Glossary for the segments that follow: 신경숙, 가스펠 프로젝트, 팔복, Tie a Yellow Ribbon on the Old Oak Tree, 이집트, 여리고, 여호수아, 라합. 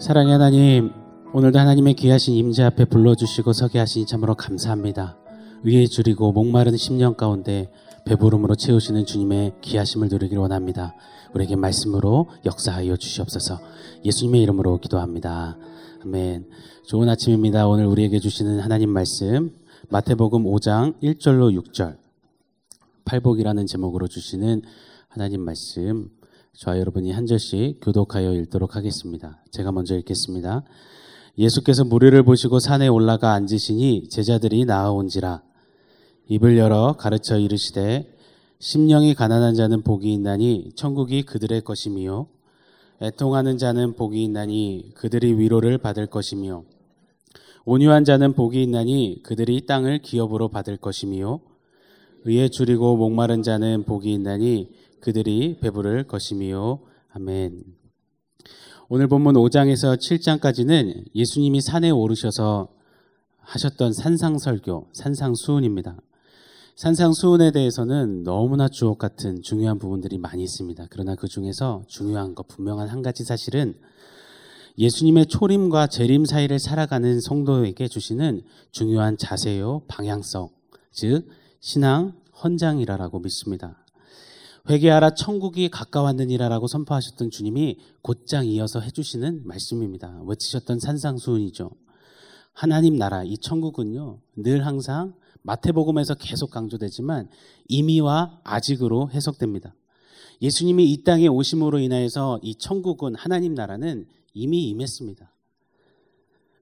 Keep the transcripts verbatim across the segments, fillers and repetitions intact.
사랑의 하나님, 오늘도 하나님의 귀하신 임재 앞에 불러주시고 서게 하시니 참으로 감사합니다. 위에 줄이고 목마른 심령 가운데 배부름으로 채우시는 주님의 귀하심을 누리길 원합니다. 우리에게 말씀으로 역사하여 주시옵소서. 예수님의 이름으로 기도합니다. 아멘. 좋은 아침입니다. 오늘 우리에게 주시는 하나님 말씀, 마태복음 오 장 일 절로 육 절 팔복이라는 제목으로 주시는 하나님 말씀, 저와 여러분이 한 절씩 교독하여 읽도록 하겠습니다. 제가 먼저 읽겠습니다. 예수께서 무리를 보시고 산에 올라가 앉으시니 제자들이 나아온지라. 입을 열어 가르쳐 이르시되, 심령이 가난한 자는 복이 있나니 천국이 그들의 것임이요, 애통하는 자는 복이 있나니 그들이 위로를 받을 것이며, 온유한 자는 복이 있나니 그들이 땅을 기업으로 받을 것이며, 의에 줄이고 목마른 자는 복이 있나니 그들이 배부를 것이며. 아멘. 오늘 본문 오 장에서 칠 장까지는 예수님이 산에 오르셔서 하셨던 산상설교, 산상수훈입니다. 산상수훈에 대해서는 너무나 주옥 같은 중요한 부분들이 많이 있습니다. 그러나 그 중에서 중요한 것, 분명한 한 가지 사실은 예수님의 초림과 재림 사이를 살아가는 성도에게 주시는 중요한 자세요, 방향성, 즉 신앙 헌장이라고 믿습니다. 회개하라, 천국이 가까웠느니라라고 선포하셨던 주님이 곧장 이어서 해주시는 말씀입니다. 외치셨던 산상수훈이죠. 하나님 나라, 이 천국은요, 늘 항상 마태복음에서 계속 강조되지만 이미와 아직으로 해석됩니다. 예수님이 이 땅에 오심으로 인하여서 이 천국은, 하나님 나라는 이미 임했습니다.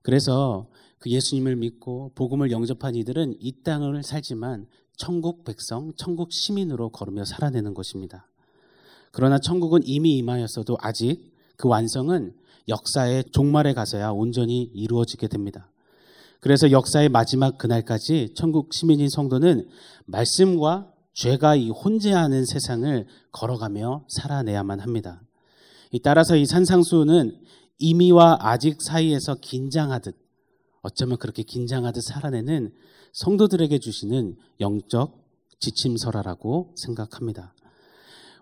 그래서 그 예수님을 믿고 복음을 영접한 이들은 이 땅을 살지만 천국 백성, 천국 시민으로 걸으며 살아내는 것입니다. 그러나 천국은 이미 임하였어도 아직 그 완성은 역사의 종말에 가서야 온전히 이루어지게 됩니다. 그래서 역사의 마지막 그날까지 천국 시민인 성도는 말씀과 죄가 이 혼재하는 세상을 걸어가며 살아내야만 합니다. 따라서 이 산상수훈은 이미와 아직 사이에서 긴장하듯, 어쩌면 그렇게 긴장하듯 살아내는 성도들에게 주시는 영적 지침서라라고 생각합니다.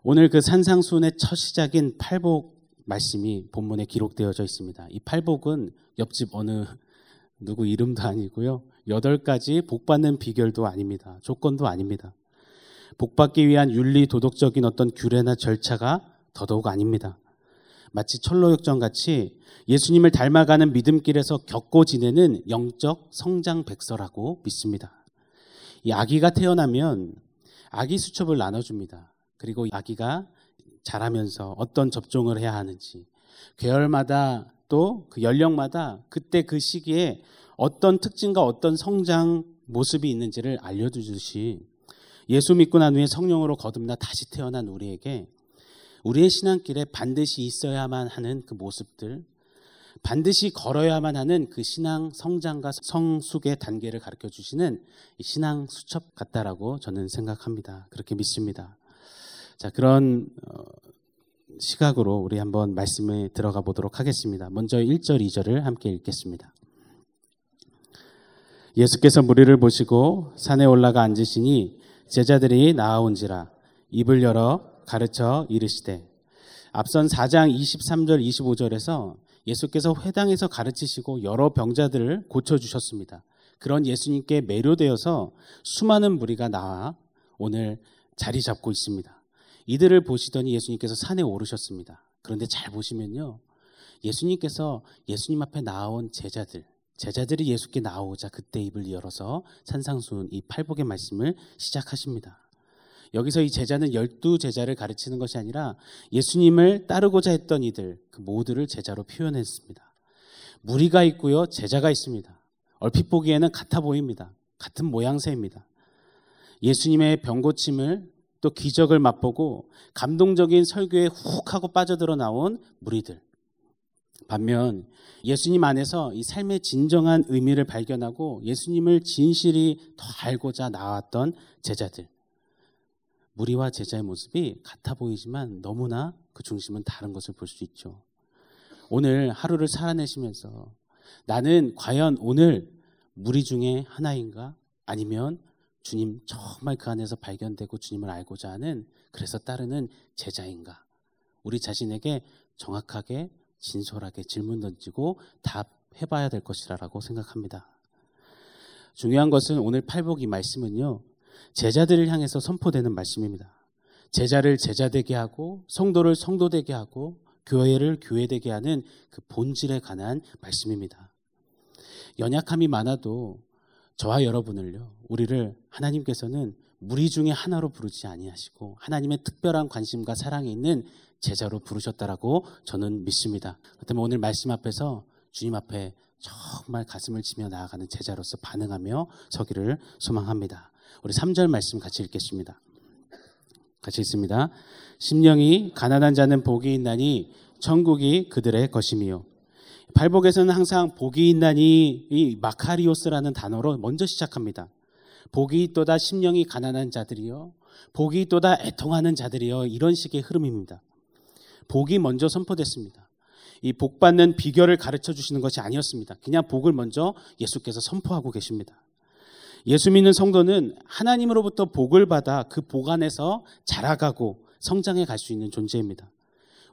오늘 그 산상수훈의 첫 시작인 팔복 말씀이 본문에 기록되어져 있습니다. 이 팔복은 옆집 어느 누구 이름도 아니고요, 여덟 가지 복받는 비결도 아닙니다. 조건도 아닙니다. 복받기 위한 윤리 도덕적인 어떤 규례나 절차가 더더욱 아닙니다. 마치 철로역전같이 예수님을 닮아가는 믿음길에서 겪고 지내는 영적 성장 백서라고 믿습니다. 이 아기가 태어나면 아기 수첩을 나눠줍니다. 그리고 아기가 자라면서 어떤 접종을 해야 하는지, 계열마다 또 그 연령마다 그때 그 시기에 어떤 특징과 어떤 성장 모습이 있는지를 알려주듯이 예수 믿고 난 후에 성령으로 거듭나 다시 태어난 우리에게 우리의 신앙길에 반드시 있어야만 하는 그 모습들, 반드시 걸어야만 하는 그 신앙 성장과 성숙의 단계를 가르쳐주시는 신앙 수첩 같다라고 저는 생각합니다. 그렇게 믿습니다. 자, 그런 시각으로 우리 한번 말씀에 들어가 보도록 하겠습니다. 먼저 일 절 이 절을 함께 읽겠습니다. 예수께서 무리를 보시고 산에 올라가 앉으시니 제자들이 나아온지라. 입을 열어 가르쳐 이르시되. 앞선 사 장 이십삼 절 이십오 절에서 예수께서 회당에서 가르치시고 여러 병자들을 고쳐주셨습니다. 그런 예수님께 매료되어서 수많은 무리가 나와 오늘 자리 잡고 있습니다. 이들을 보시더니 예수님께서 산에 오르셨습니다. 그런데 잘 보시면요, 예수님께서 예수님 앞에 나온 제자들, 제자들이 예수께 나오자 그때 입을 열어서 산상수훈, 이 팔복의 말씀을 시작하십니다. 여기서 이 제자는 열두 제자를 가르치는 것이 아니라 예수님을 따르고자 했던 이들, 그 모두를 제자로 표현했습니다. 무리가 있고요, 제자가 있습니다. 얼핏 보기에는 같아 보입니다. 같은 모양새입니다. 예수님의 병고침을, 또 기적을 맛보고 감동적인 설교에 훅 하고 빠져들어 나온 무리들. 반면 예수님 안에서 이 삶의 진정한 의미를 발견하고 예수님을 진실이 더 알고자 나왔던 제자들. 무리와 제자의 모습이 같아 보이지만 너무나 그 중심은 다른 것을 볼 수 있죠. 오늘 하루를 살아내시면서 나는 과연 오늘 무리 중에 하나인가? 아니면 주님 정말 그 안에서 발견되고 주님을 알고자 하는, 그래서 따르는 제자인가? 우리 자신에게 정확하게 진솔하게 질문 던지고 답해봐야 될 것이라고 생각합니다. 중요한 것은 오늘 팔복 이 말씀은요, 제자들을 향해서 선포되는 말씀입니다. 제자를 제자되게 하고 성도를 성도되게 하고 교회를 교회되게 하는 그 본질에 관한 말씀입니다. 연약함이 많아도 저와 여러분을요, 우리를 하나님께서는 무리 중에 하나로 부르지 아니하시고 하나님의 특별한 관심과 사랑이 있는 제자로 부르셨다라고 저는 믿습니다. 그렇다면 오늘 말씀 앞에서 주님 앞에 정말 가슴을 치며 나아가는 제자로서 반응하며 서기를 소망합니다. 우리 삼 절 말씀 같이 읽겠습니다. 같이 읽습니다. 심령이 가난한 자는 복이 있나니 천국이 그들의 것임이요. 팔복에서는 항상 복이 있나니 이 마카리오스라는 단어로 먼저 시작합니다. 복이 있도다 심령이 가난한 자들이요, 복이 있도다 애통하는 자들이요, 이런 식의 흐름입니다. 복이 먼저 선포됐습니다. 이 복받는 비결을 가르쳐 주시는 것이 아니었습니다. 그냥 복을 먼저 예수께서 선포하고 계십니다. 예수 믿는 성도는 하나님으로부터 복을 받아 그 복 안에서 자라가고 성장해 갈 수 있는 존재입니다.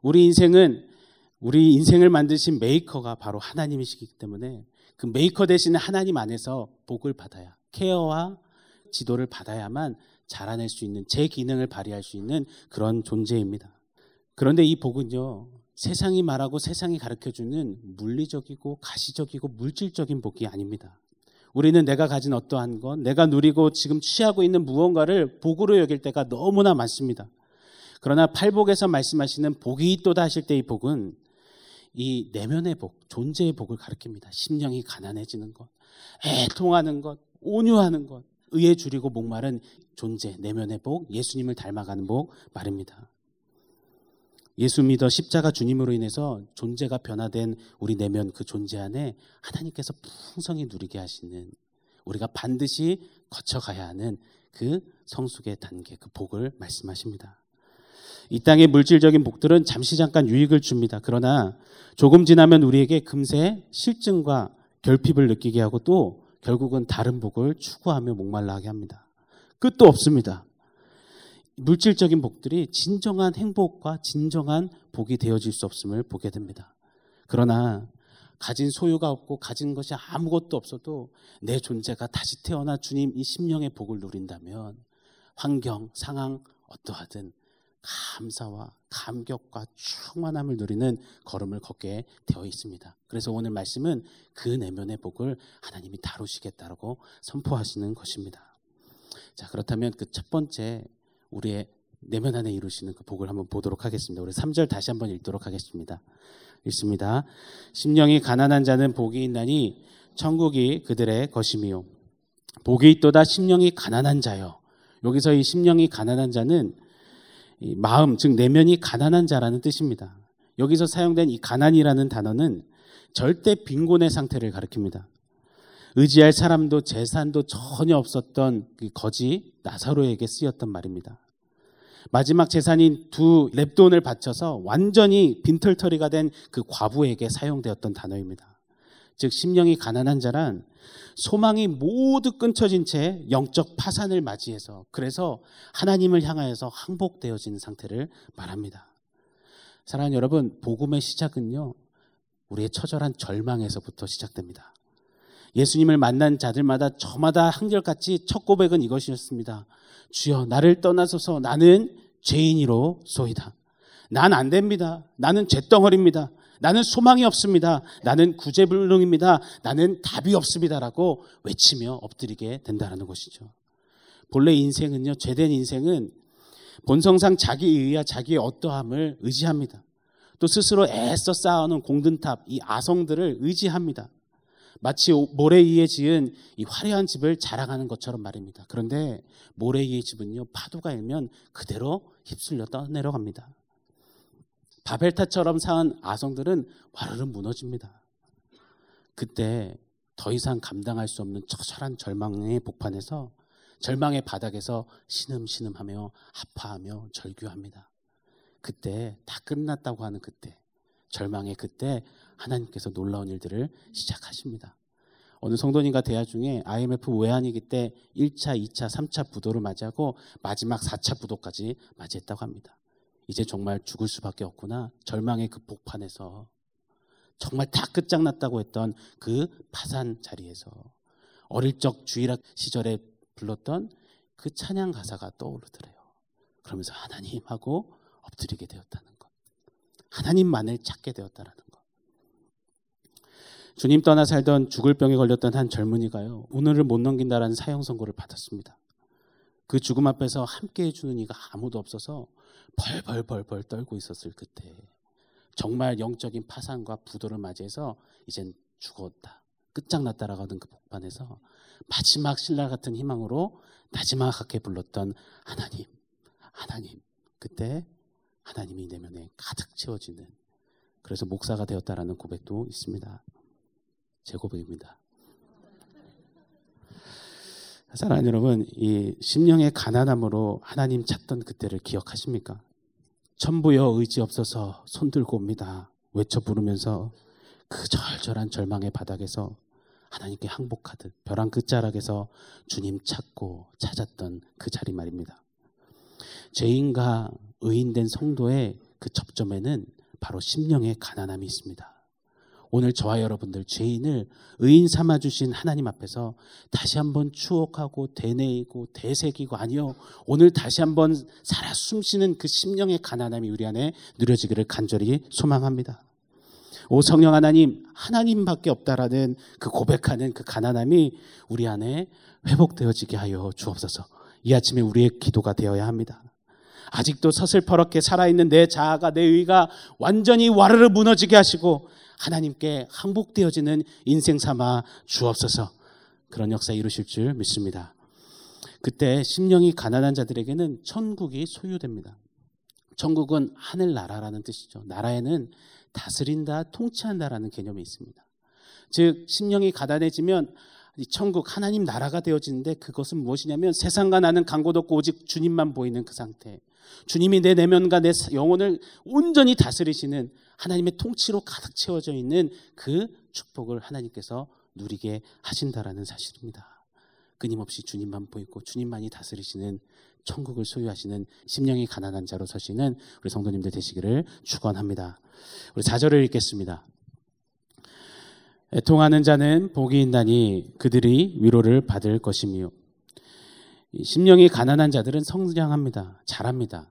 우리 인생은 우리 인생을 만드신 메이커가 바로 하나님이시기 때문에 그 메이커 되시는 하나님 안에서 복을 받아야, 케어와 지도를 받아야만 자라낼 수 있는, 제 기능을 발휘할 수 있는 그런 존재입니다. 그런데 이 복은요, 세상이 말하고 세상이 가르쳐주는 물리적이고 가시적이고 물질적인 복이 아닙니다. 우리는 내가 가진 어떠한 것, 내가 누리고 지금 취하고 있는 무언가를 복으로 여길 때가 너무나 많습니다. 그러나 팔복에서 말씀하시는 복이 있도다 하실 때 이 복은 이 내면의 복, 존재의 복을 가리킵니다. 심령이 가난해지는 것, 애통하는 것, 온유하는 것, 의에 줄이고 목마른 존재, 내면의 복, 예수님을 닮아가는 복 말입니다. 예수 믿어 십자가 주님으로 인해서 존재가 변화된 우리 내면 그 존재 안에 하나님께서 풍성히 누리게 하시는, 우리가 반드시 거쳐가야 하는 그 성숙의 단계, 그 복을 말씀하십니다. 이 땅의 물질적인 복들은 잠시 잠깐 유익을 줍니다. 그러나 조금 지나면 우리에게 금세 실증과 결핍을 느끼게 하고 또 결국은 다른 복을 추구하며 목말라하게 합니다. 끝도 없습니다. 물질적인 복들이 진정한 행복과 진정한 복이 되어질 수 없음을 보게 됩니다. 그러나 가진 소유가 없고 가진 것이 아무것도 없어도 내 존재가 다시 태어나 주님 이 심령의 복을 누린다면 환경, 상황 어떠하든 감사와 감격과 충만함을 누리는 걸음을 걷게 되어 있습니다. 그래서 오늘 말씀은 그 내면의 복을 하나님이 다루시겠다라고 선포하시는 것입니다. 자, 그렇다면 그 첫 번째 우리의 내면 안에 이루시는 그 복을 한번 보도록 하겠습니다. 우리 삼 절 다시 한번 읽도록 하겠습니다. 읽습니다. 심령이 가난한 자는 복이 있나니 천국이 그들의 것임이요. 복이 있도다 심령이 가난한 자요. 여기서 이 심령이 가난한 자는 이 마음, 즉 내면이 가난한 자라는 뜻입니다. 여기서 사용된 이 가난이라는 단어는 절대 빈곤의 상태를 가리킵니다. 의지할 사람도 재산도 전혀 없었던 그 거지 나사로에게 쓰였던 말입니다. 마지막 재산인 두 렙돈을 바쳐서 완전히 빈털터리가 된 그 과부에게 사용되었던 단어입니다. 즉 심령이 가난한 자란 소망이 모두 끊어진 채 영적 파산을 맞이해서, 그래서 하나님을 향하여서 항복되어진 상태를 말합니다. 사랑하는 여러분, 복음의 시작은요, 우리의 처절한 절망에서부터 시작됩니다. 예수님을 만난 자들마다 저마다 한결같이 첫 고백은 이것이었습니다. 주여 나를 떠나소서, 나는 죄인이로 소이다. 난 안 됩니다. 나는 죄덩어리입니다. 나는 소망이 없습니다. 나는 구제불능입니다. 나는 답이 없습니다라고 외치며 엎드리게 된다는 것이죠. 본래 인생은요, 죄된 인생은 본성상 자기의 의와 자기의 어떠함을 의지합니다. 또 스스로 애써 쌓아놓은 공든탑, 이 아성들을 의지합니다. 마치 모래 위에 지은 이 화려한 집을 자랑하는 것처럼 말입니다. 그런데 모래 위의 집은요, 파도가 일면 그대로 휩쓸려 떠내려갑니다. 바벨탑처럼 쌓은 아성들은 와르르 무너집니다. 그때 더 이상 감당할 수 없는 처절한 절망의 복판에서, 절망의 바닥에서 신음신음하며 아파하며 절규합니다. 그때 다 끝났다고 하는 그때, 절망의 그때 하나님께서 놀라운 일들을 시작하십니다. 어느 성도님과 대화 중에 아이엠에프 외환위기 때 일 차, 이 차, 삼 차 부도를 맞이하고 마지막 사 차 부도까지 맞이했다고 합니다. 이제 정말 죽을 수밖에 없구나, 절망의 그 복판에서 정말 다 끝장났다고 했던 그 파산 자리에서 어릴 적 주일학 시절에 불렀던 그 찬양 가사가 떠오르더래요. 그러면서 하나님하고 엎드리게 되었다는 것, 하나님만을 찾게 되었다는 것. 주님 떠나 살던 죽을 병에 걸렸던 한 젊은이가요, 오늘을 못 넘긴다라는 사형 선고를 받았습니다. 그 죽음 앞에서 함께해 주는 이가 아무도 없어서 벌벌벌벌 떨고 있었을 그때, 정말 영적인 파산과 부도를 맞이해서 이젠 죽었다, 끝장났다라고 하는 그 복판에서 마지막 신라 같은 희망으로 나지막하게 불렀던 하나님, 하나님. 그때 하나님이 내면에 가득 채워지는, 그래서 목사가 되었다라는 고백도 있습니다. 제 고백입니다. 사랑하는 여러분, 이 심령의 가난함으로 하나님 찾던 그때를 기억하십니까? 천부여 의지 없어서 손들고 옵니다 외쳐 부르면서 그 절절한 절망의 바닥에서 하나님께 항복하듯 벼랑 끝자락에서 주님 찾고 찾았던 그 자리 말입니다. 죄인과 의인된 성도의 그 접점에는 바로 심령의 가난함이 있습니다. 오늘 저와 여러분들 죄인을 의인 삼아주신 하나님 앞에서 다시 한번 추억하고 되뇌이고 되새기고, 아니요, 오늘 다시 한번 살아 숨쉬는 그 심령의 가난함이 우리 안에 누려지기를 간절히 소망합니다. 오 성령 하나님, 하나님밖에 없다라는 그 고백하는 그 가난함이 우리 안에 회복되어지게 하여 주옵소서. 이 아침에 우리의 기도가 되어야 합니다. 아직도 서슬퍼렇게 살아있는 내 자아가, 내 의가 완전히 와르르 무너지게 하시고 하나님께 항복되어지는 인생 삼아 주옵소서. 그런 역사 이루실 줄 믿습니다. 그때 심령이 가난한 자들에게는 천국이 소유됩니다. 천국은 하늘나라라는 뜻이죠. 나라에는 다스린다, 통치한다라는 개념이 있습니다. 즉 심령이 가난해지면 이 천국, 하나님 나라가 되어지는데, 그것은 무엇이냐면 세상과 나는 간곳 없고 오직 주님만 보이는 그 상태, 주님이 내 내면과 내 영혼을 온전히 다스리시는 하나님의 통치로 가득 채워져 있는 그 축복을 하나님께서 누리게 하신다라는 사실입니다. 끊임없이 주님만 보이고 주님만이 다스리시는 천국을 소유하시는 심령이 가난한 자로 서시는 우리 성도님들 되시기를 축원합니다. 우리 사 절을 읽겠습니다. 애통하는 자는 복이 있나니 그들이 위로를 받을 것이며. 심령이 가난한 자들은 성장합니다. 잘합니다.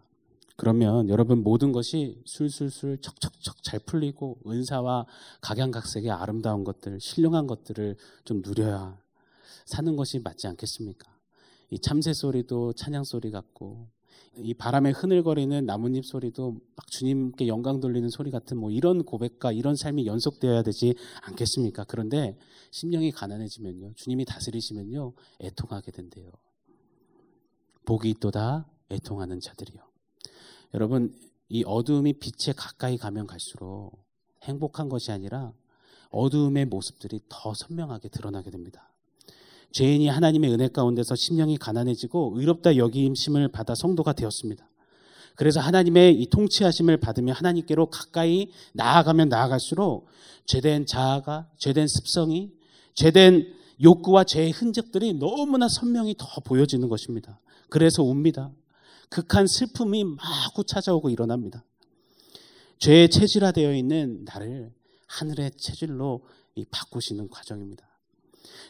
그러면 여러분 모든 것이 술술술 척척척 잘 풀리고 은사와 각양각색의 아름다운 것들, 신령한 것들을 좀 누려야 사는 것이 맞지 않겠습니까? 이 참새 소리도 찬양 소리 같고, 이 바람에 흐늘거리는 나뭇잎 소리도 막 주님께 영광 돌리는 소리 같은 뭐 이런 고백과 이런 삶이 연속되어야 되지 않겠습니까? 그런데 심령이 가난해지면요, 주님이 다스리시면요, 애통하게 된대요. 복이 있도다 애통하는 자들이요. 여러분, 이 어두움이 빛에 가까이 가면 갈수록 행복한 것이 아니라 어두움의 모습들이 더 선명하게 드러나게 됩니다. 죄인이 하나님의 은혜 가운데서 심령이 가난해지고 의롭다 여김심을 받아 성도가 되었습니다. 그래서 하나님의 이 통치하심을 받으며 하나님께로 가까이 나아가면 나아갈수록 죄된 자아가, 죄된 습성이, 죄된 욕구와 죄의 흔적들이 너무나 선명히 더 보여지는 것입니다. 그래서 웁니다. 극한 슬픔이 마구 찾아오고 일어납니다. 죄에 체질화되어 있는 나를 하늘의 체질로 이 바꾸시는 과정입니다.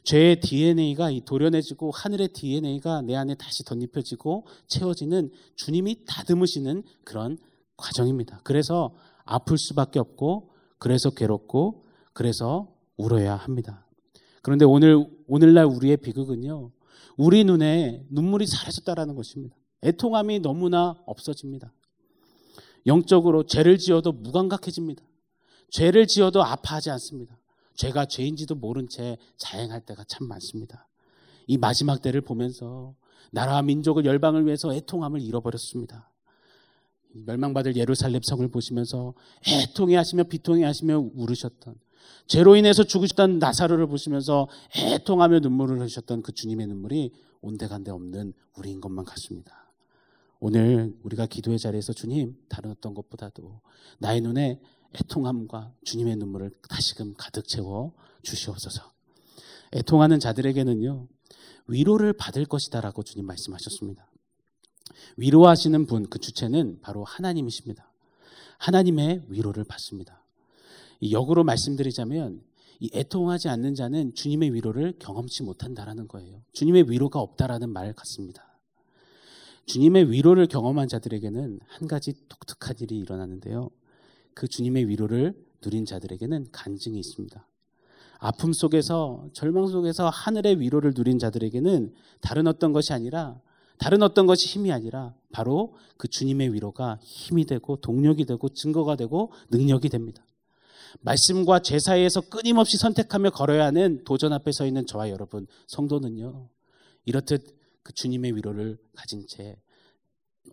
죄의 디엔에이가 이 도려내지고 하늘의 디엔에이가 내 안에 다시 덧입혀지고 채워지는, 주님이 다듬으시는 그런 과정입니다. 그래서 아플 수밖에 없고, 그래서 괴롭고, 그래서 울어야 합니다. 그런데 오늘, 오늘날 우리의 비극은요, 우리 눈에 눈물이 사라졌다라는 것입니다. 애통함이 너무나 없어집니다. 영적으로 죄를 지어도 무감각해집니다. 죄를 지어도 아파하지 않습니다. 죄가 죄인지도 모른 채 자행할 때가 참 많습니다. 이 마지막 때를 보면서 나라와 민족을, 열방을 위해서 애통함을 잃어버렸습니다. 멸망받을 예루살렘 성을 보시면서 애통해하시며 비통해하시며 울으셨던, 죄로 인해서 죽으셨던 나사로를 보시면서 애통하며 눈물을 흘리셨던 그 주님의 눈물이 온데간데 없는 우리인 것만 같습니다. 오늘 우리가 기도의 자리에서 주님, 다른 어떤 것보다도 나의 눈에 애통함과 주님의 눈물을 다시금 가득 채워 주시옵소서. 애통하는 자들에게는요, 위로를 받을 것이다라고 주님 말씀하셨습니다. 위로하시는 분, 그 주체는 바로 하나님이십니다. 하나님의 위로를 받습니다. 역으로 말씀드리자면 이 애통하지 않는 자는 주님의 위로를 경험치 못한다라는 거예요. 주님의 위로가 없다라는 말 같습니다. 주님의 위로를 경험한 자들에게는 한 가지 독특한 일이 일어나는데요. 그 주님의 위로를 누린 자들에게는 간증이 있습니다. 아픔 속에서, 절망 속에서 하늘의 위로를 누린 자들에게는 다른 어떤 것이 아니라, 다른 어떤 것이 힘이 아니라 바로 그 주님의 위로가 힘이 되고 동력이 되고 증거가 되고 능력이 됩니다. 말씀과 제 사이에서 끊임없이 선택하며 걸어야 하는 도전 앞에 서 있는 저와 여러분 성도는요, 이렇듯 그 주님의 위로를 가진 채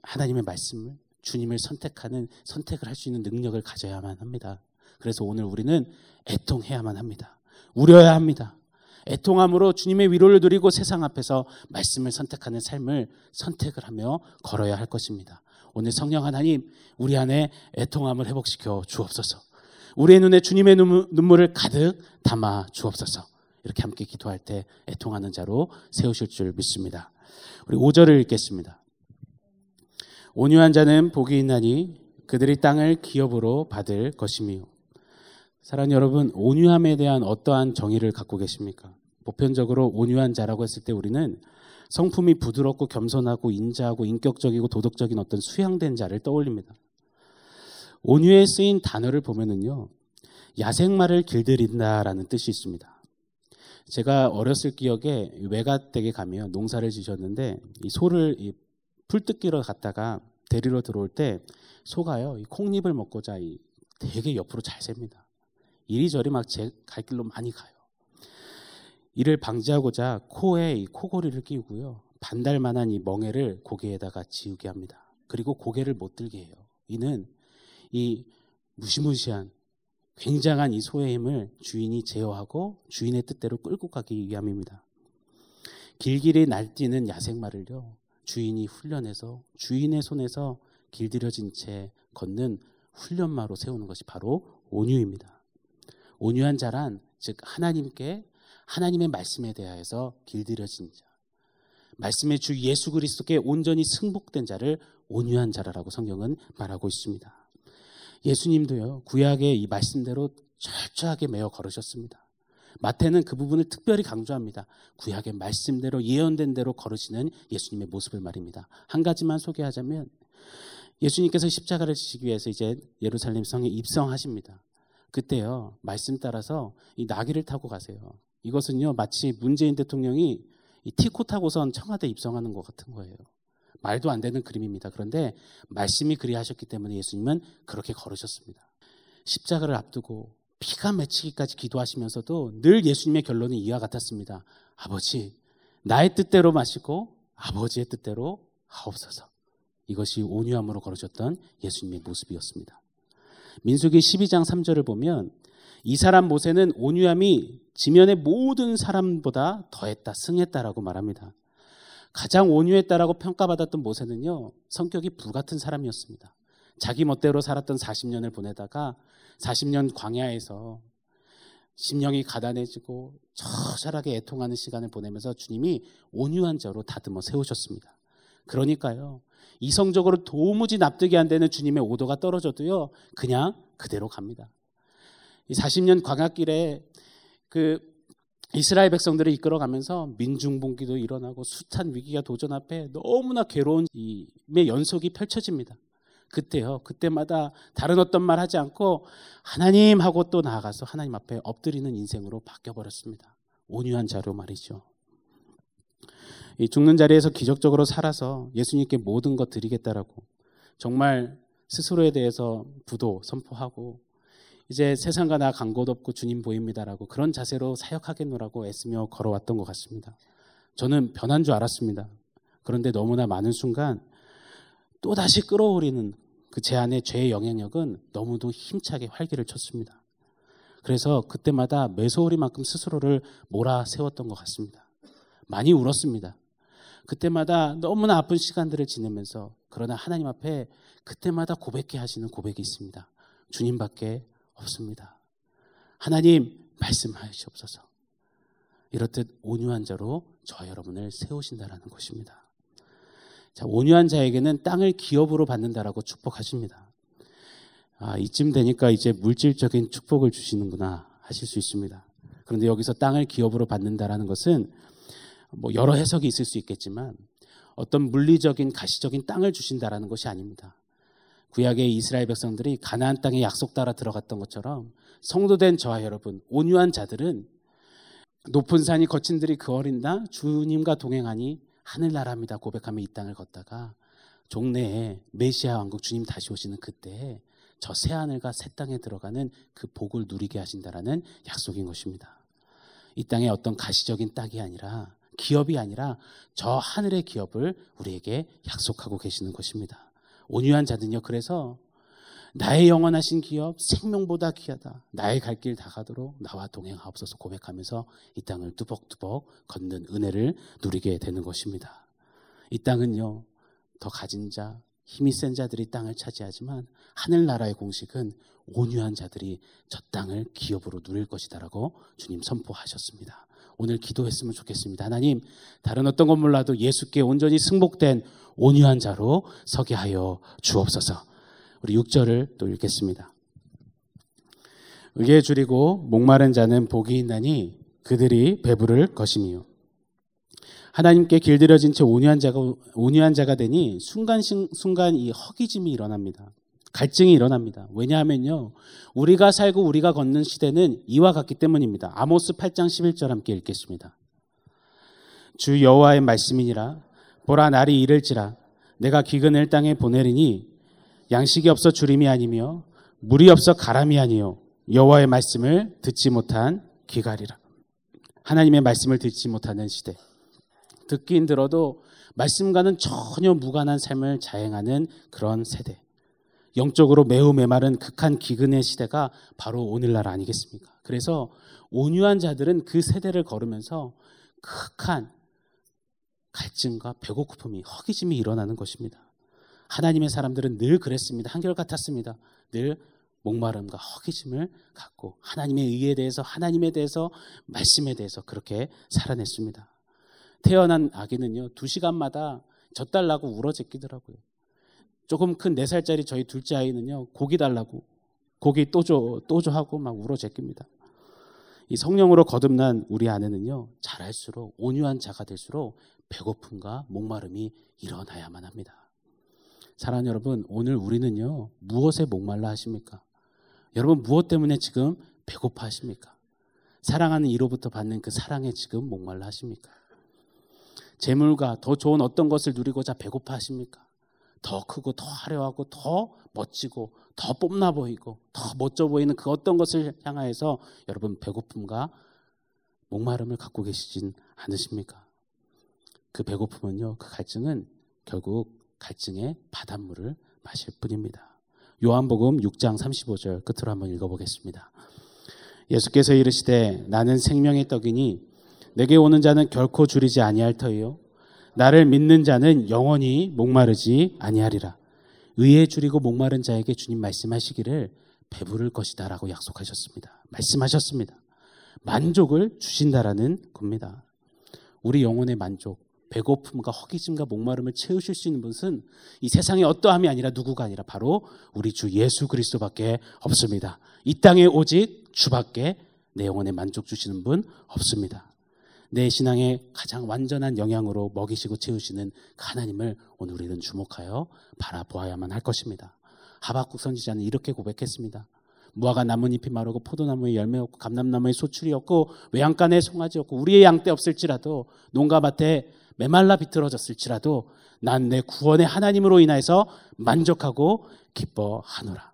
하나님의 말씀을, 주님을 선택하는, 선택을 할 수 있는 능력을 가져야만 합니다. 그래서 오늘 우리는 애통해야만 합니다. 우려야 합니다. 애통함으로 주님의 위로를 누리고 세상 앞에서 말씀을 선택하는 삶을 선택을 하며 걸어야 할 것입니다. 오늘 성령 하나님, 우리 안에 애통함을 회복시켜 주옵소서. 우리의 눈에 주님의 눈물을 가득 담아 주옵소서. 이렇게 함께 기도할 때 애통하는 자로 세우실 줄 믿습니다. 우리 오 절을 읽겠습니다. 온유한 자는 복이 있나니 그들이 땅을 기업으로 받을 것이며. 사랑하는 여러분, 온유함에 대한 어떠한 정의를 갖고 계십니까? 보편적으로 온유한 자라고 했을 때 우리는 성품이 부드럽고 겸손하고 인자하고 인격적이고 도덕적인 어떤 수양된 자를 떠올립니다. 온유에 쓰인 단어를 보면은요, 야생마를 길들인다라는 뜻이 있습니다. 제가 어렸을 기억에 외갓댁에 가면 농사를 지셨는데 이 소를 이 풀뜯기러 갔다가 데리러 들어올 때 소가요, 이 콩잎을 먹고자 이 되게 옆으로 잘 셉니다. 이리저리 막 제 갈 길로 많이 가요. 이를 방지하고자 코에 이 코고리를 끼우고요, 반달만한 이 멍에를 고개에다가 지우게 합니다. 그리고 고개를 못 들게 해요. 이는 이 무시무시한 굉장한 이 소의 힘을 주인이 제어하고 주인의 뜻대로 끌고 가기 위함입니다. 길길이 날뛰는 야생마를요, 주인이 훈련해서 주인의 손에서 길들여진 채 걷는 훈련마로 세우는 것이 바로 온유입니다. 온유한 자란 즉 하나님께, 하나님의 말씀에 대하여서 길들여진 자, 말씀의 주 예수 그리스도께 온전히 승복된 자를 온유한 자라고 성경은 말하고 있습니다. 예수님도요, 구약의 이 말씀대로 철저하게 매어 걸으셨습니다. 마태는 그 부분을 특별히 강조합니다. 구약의 말씀대로, 예언된 대로 걸으시는 예수님의 모습을 말입니다. 한 가지만 소개하자면, 예수님께서 십자가를 지시기 위해서 이제 예루살렘 성에 입성하십니다. 그때요, 말씀 따라서 이 나귀를 타고 가세요. 이것은요, 마치 문재인 대통령이 이 티코 타고선 청와대 입성하는 것 같은 거예요. 말도 안 되는 그림입니다. 그런데 말씀이 그리하셨기 때문에 예수님은 그렇게 걸으셨습니다. 십자가를 앞두고 피가 맺히기까지 기도하시면서도 늘 예수님의 결론은 이와 같았습니다. 아버지, 나의 뜻대로 마시고 아버지의 뜻대로 하옵소서. 이것이 온유함으로 걸으셨던 예수님의 모습이었습니다. 민수기 십이 장 삼 절을 보면, 이 사람 모세는 온유함이 지면의 모든 사람보다 더했다, 승했다라고 말합니다. 가장 온유했다라고 평가받았던 모세는요, 성격이 불같은 사람이었습니다. 자기 멋대로 살았던 사십 년을 보내다가 사십 년 광야에서 심령이 가난해지고 처절하게 애통하는 시간을 보내면서 주님이 온유한 자로 다듬어 세우셨습니다. 그러니까요, 이성적으로 도무지 납득이 안 되는 주님의 오도가 떨어져도요, 그냥 그대로 갑니다. 이 사십 년 광야길에 그 이스라엘 백성들을 이끌어가면서 민중봉기도 일어나고 숱한 위기가 도전 앞에 너무나 괴로운 임의 연속이 펼쳐집니다. 그때요, 그때마다 다른 어떤 말 하지 않고 하나님 하고 또 나아가서 하나님 앞에 엎드리는 인생으로 바뀌어버렸습니다. 온유한 자로 말이죠. 이 죽는 자리에서 기적적으로 살아서 예수님께 모든 것 드리겠다라고 정말 스스로에 대해서 부도 선포하고, 이제 세상과 나 간 곳 없고 주님 보입니다라고 그런 자세로 사역하겠노라고 애쓰며 걸어왔던 것 같습니다. 저는 변한 줄 알았습니다. 그런데 너무나 많은 순간 또다시 끌어오르는 그 제 안의 죄의 영향력은 너무도 힘차게 활기를 쳤습니다. 그래서 그때마다 매소우리만큼 스스로를 몰아세웠던 것 같습니다. 많이 울었습니다. 그때마다 너무나 아픈 시간들을 지내면서, 그러나 하나님 앞에 그때마다 고백해 하시는 고백이 있습니다. 주님밖에 없습니다. 하나님 말씀하시옵소서. 이렇듯 온유한 자로 저 여러분을 세우신다라는 것입니다. 자, 온유한 자에게는 땅을 기업으로 받는다라고 축복하십니다. 아, 이쯤 되니까 이제 물질적인 축복을 주시는구나 하실 수 있습니다. 그런데 여기서 땅을 기업으로 받는다라는 것은 뭐 여러 해석이 있을 수 있겠지만 어떤 물리적인 가시적인 땅을 주신다라는 것이 아닙니다. 구약의 이스라엘 백성들이 가나안 땅의 약속 따라 들어갔던 것처럼 성도된 저와 여러분 온유한 자들은 높은 산이 거친 들이 그어린다 주님과 동행하니 하늘나라입니다 고백하며 이 땅을 걷다가 종래에 메시아 왕국 주님 다시 오시는 그때에 저 새하늘과 새 땅에 들어가는 그 복을 누리게 하신다라는 약속인 것입니다. 이 땅의 어떤 가시적인 땅이 아니라 기업이 아니라 저 하늘의 기업을 우리에게 약속하고 계시는 것입니다. 온유한 자는요 그래서 나의 영원하신 기업 생명보다 귀하다 나의 갈 길 다 가도록 나와 동행하옵소서 고백하면서 이 땅을 뚜벅뚜벅 걷는 은혜를 누리게 되는 것입니다. 이 땅은요 더 가진 자 힘이 센 자들이 땅을 차지하지만 하늘나라의 공식은 온유한 자들이 저 땅을 기업으로 누릴 것이다라고 주님 선포하셨습니다. 오늘 기도했으면 좋겠습니다. 하나님 다른 어떤 건 몰라도 예수께 온전히 승복된 온유한 자로 서게 하여 주옵소서. 우리 육 절을 또 읽겠습니다. 의에 줄이고 목마른 자는 복이 있나니 그들이 배부를 것임이요 하나님께 길들여진 채 온유한 자가, 온유한 자가 되니 순간, 순간 이 허기짐이 일어납니다. 갈증이 일어납니다. 왜냐하면요 우리가 살고 우리가 걷는 시대는 이와 같기 때문입니다. 아모스 팔 장 십일 절 함께 읽겠습니다. 주 여호와의 말씀이니라 보라 날이 이를지라 내가 기근을 땅에 보내리니 양식이 없어 주림이 아니며 물이 없어 가람이 아니요 여호와의 말씀을 듣지 못한 기갈이라. 하나님의 말씀을 듣지 못하는 시대 듣기 힘들어도 말씀과는 전혀 무관한 삶을 자행하는 그런 세대 영적으로 매우 메마른 극한 기근의 시대가 바로 오늘날 아니겠습니까? 그래서 온유한 자들은 그 세대를 걸으면서 극한 갈증과 배고픔이 허기짐이 일어나는 것입니다. 하나님의 사람들은 늘 그랬습니다. 한결같았습니다. 늘 목마름과 허기짐을 갖고 하나님의 의에 대해서 하나님에 대해서 말씀에 대해서 그렇게 살아냈습니다. 태어난 아기는요 두 시간마다 젖달라고 울어제끼더라고요. 조금 큰 네 살짜리 저희 둘째 아이는요 고기 달라고 고기 또 줘 또 줘 하고 막 울어제낍니다. 이 성령으로 거듭난 우리 아내는요 자랄수록 온유한 자가 될수록 배고픔과 목마름이 일어나야만 합니다. 사랑하는 여러분 오늘 우리는요 무엇에 목말라 하십니까? 여러분 무엇 때문에 지금 배고파 하십니까? 사랑하는 이로부터 받는 그 사랑에 지금 목말라 하십니까? 재물과 더 좋은 어떤 것을 누리고자 배고파 하십니까? 더 크고 더 화려하고 더 멋지고 더 뽐나 보이고 더 멋져 보이는 그 어떤 것을 향하여서 여러분 배고픔과 목마름을 갖고 계시진 않으십니까? 그 배고픔은요 그 갈증은 결국 갈증의 바닷물을 마실 뿐입니다. 요한복음 육 장 삼십오 절 끝으로 한번 읽어보겠습니다. 예수께서 이르시되 나는 생명의 떡이니 내게 오는 자는 결코 줄이지 아니할 터이요 나를 믿는 자는 영원히 목마르지 아니하리라. 의에 줄이고 목마른 자에게 주님 말씀하시기를 배부를 것이다 라고 약속하셨습니다. 말씀하셨습니다. 만족을 주신다라는 겁니다. 우리 영혼의 만족, 배고픔과 허기짐과 목마름을 채우실 수 있는 분은 이 세상의 어떠함이 아니라 누구가 아니라 바로 우리 주 예수 그리스도밖에 없습니다. 이 땅에 오직 주밖에 내 영혼의 만족 주시는 분 없습니다. 내 신앙의 가장 완전한 영향으로 먹이시고 채우시는 하나님을 오늘 우리는 주목하여 바라보아야만 할 것입니다. 하박국 선지자는 이렇게 고백했습니다. 무화과 나뭇잎이 마르고 포도나무에 열매 없고 감람나무에 소출이 없고 외양간에 송아지 없고 우리의 양떼 없을지라도 농가밭에 메말라 비틀어졌을지라도 난 내 구원의 하나님으로 인하여서 만족하고 기뻐하노라.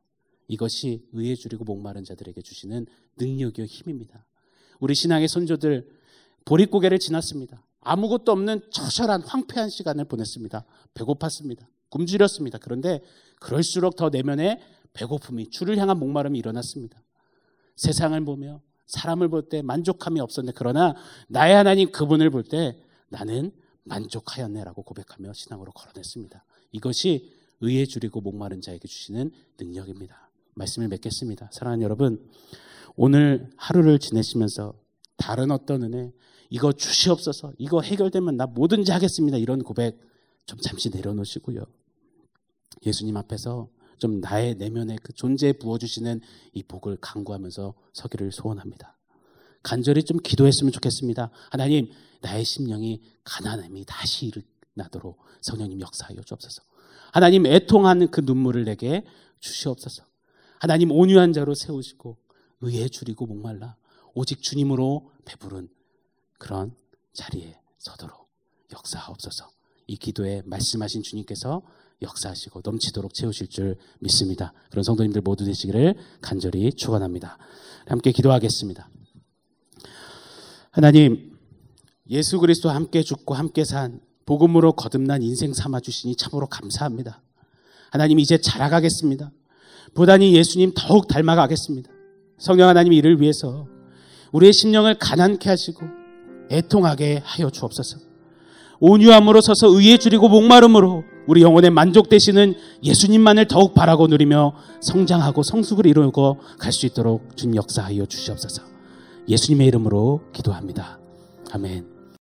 이것이 의에 줄이고 목마른 자들에게 주시는 능력이요 힘입니다. 우리 신앙의 선조들 보릿고개를 지났습니다. 아무것도 없는 처절한 황폐한 시간을 보냈습니다. 배고팠습니다. 굶주렸습니다. 그런데 그럴수록 더 내면에 배고픔이 주를 향한 목마름이 일어났습니다. 세상을 보며 사람을 볼 때 만족함이 없었는데 그러나 나의 하나님 그분을 볼 때 나는 만족하였네라고 고백하며 신앙으로 걸어냈습니다. 이것이 의에 줄이고 목마른 자에게 주시는 능력입니다. 말씀을 맺겠습니다. 사랑하는 여러분 오늘 하루를 지내시면서 다른 어떤 은혜 이거 주시옵소서 이거 해결되면 나 뭐든지 하겠습니다 이런 고백 좀 잠시 내려놓으시고요 예수님 앞에서 좀 나의 내면의 그 존재에 부어주시는 이 복을 간구하면서 서기를 소원합니다. 간절히 좀 기도했으면 좋겠습니다. 하나님, 나의 심령이 가난함이 다시 일어나도록 성령님 역사하여 주옵소서. 하나님, 애통하는 그 눈물을 내게 주시옵소서. 하나님, 온유한 자로 세우시고 의에 줄이고 목말라 오직 주님으로 배부른 그런 자리에 서도록 역사하옵소서. 이 기도에 말씀하신 주님께서 역사하시고 넘치도록 채우실 줄 믿습니다. 그런 성도님들 모두 되시기를 간절히 축원합니다. 함께 기도하겠습니다. 하나님, 예수 그리스도와 함께 죽고 함께 산 복음으로 거듭난 인생 삼아주시니 참으로 감사합니다. 하나님, 이제 자라가겠습니다. 보다니 예수님 더욱 닮아가겠습니다. 성령 하나님, 이를 위해서 우리의 심령을 가난케 하시고 애통하게 하여 주옵소서. 온유함으로 서서 의에 줄이고 목마름으로 우리 영혼의 만족 되시는 예수님만을 더욱 바라고 누리며 성장하고 성숙을 이루고 갈 수 있도록 주님 역사하여 주시옵소서. 예수님의 이름으로 기도합니다. 아멘.